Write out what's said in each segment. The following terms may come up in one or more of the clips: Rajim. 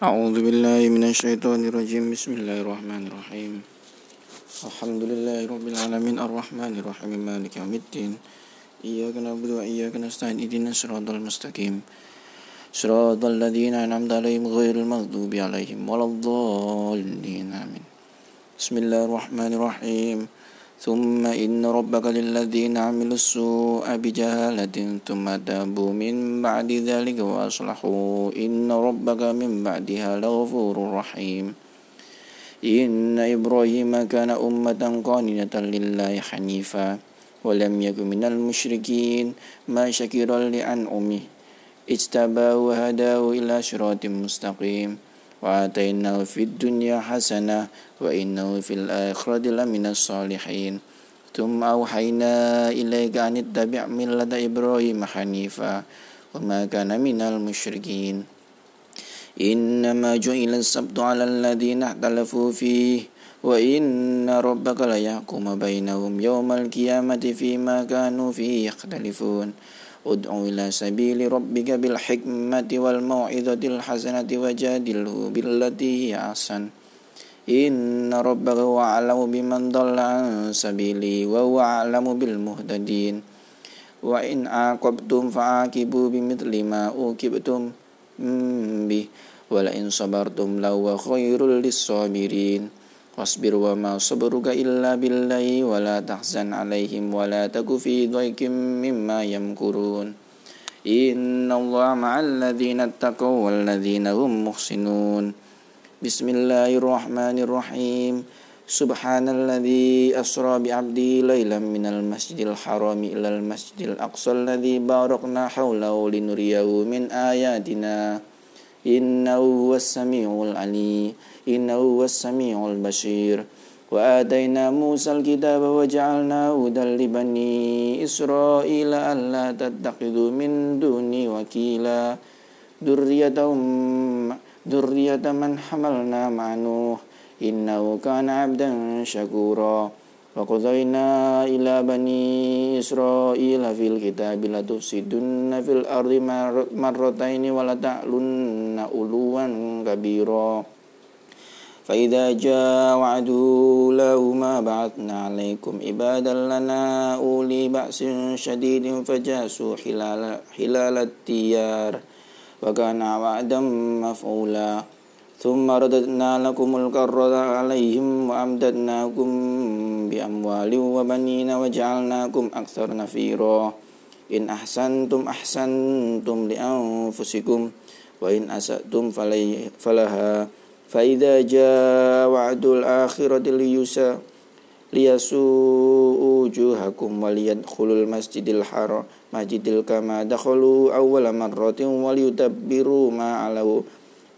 A'udzu billahi minasyaitonir rajim. Bismillahirrahmanirrahim. Alhamdulillahirabbil alamin arrahmanir rahim maliki yaumiddin. Iyyaka na'budu wa iyyaka nasta'in ihdinas siratal mustaqim. Siratal ladzina an'amta 'alaihim ghairil maghdubi 'alaihim waladdallin. Amin. Bismillahirrahmanirrahim. Thumma inna rabbaka lilladzina 'amilus su'a bijahalatin thumma tabu min ba'di dzalika wa aslahu inna rabbaka min ba'diha laghafurur rahim. Inna Ibrahima kana ummatan qanitan lillahi hanifa wa lam yakun minal musyrikin ma syakira li an'umi ijtabahu wa hadahu ila siratin mustaqim. Wa atainahu fid dunya hasanah wa innahu fil akhirati laminas sholihin. Tsumma auhayna ilayka an ittabi' millata Ibrahim hanifa wa ma kana minal musyrikin. Innama ju'ila as-sabtu 'alal ladzina ikhtalafu fihi wa inna rabbaka la yahkumu bainahum yawmal qiyamati fima kanu fihi yakhtalifun. Ud'u ila sabili rabbika bil hikmati wal mau'izatil hasanati wajadilhu billati hiya ahsan. Inna rabbaka huwa a'lamu biman dhalla an sabili wa huwa a'lamu bil muhtadin. Wa in aqabtum fa'aqibu bimithli ma uqibtum bi wa la in sabartum la huwa khairul lis-sabirin. Wasbir wa ma sabruka illa billahi wa la tahzan alaihim wa la taku fi dhaikim mimma yamkurun. Innallaha ma'al ladzina ittaqaw wal ladzina hum muhsinun. Bismillahirrahmanirrahim. Subhanalladzi asra bi 'abdihi lailan minal masjidil harami ilal masjidil aqsa alladzi barakna hawlahu linuriyahu min ayatina. Innahu was-sami'ul 'alim. Innahu was-sami'ul basir. Wa atayna Musal kitaba wa ja'alnahu hudan li bani Israila alla tattakhidhu min duni wakila. Dzurriyyatan man hamalna ma'a Nuh innahu kana 'abdan syakura. Wa qadayna ila bani Israila fil kitabi la tufsidunna fil ardi marrataini wa la ta'lunna uluwan kabira. Fa idza jaa wa'du lahuma ba'athna 'alaikum ibadan lana uli ba'sin syadidin fajasu hilalat-tiyar wa kana wa'dan maf'ula. Tsumma radadna lakumul karrata 'alaihim wa amdadnakum bi amwalin wa banina wa ja'alnakum aktsara nafira. In ahsantum ahsantum li anfusikum wa in asatum falaha. Fa idza jaa wa'dul akhirati liyasu'u wujuhakum wa liyadkhulul masjidil haram masjidil kama dakhalu awwala marratin wa liyutabbiru ma 'alaw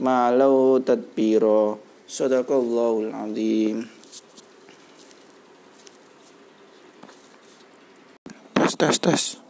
ma'alau tadbiro. Sadaqallahul azim. Tes.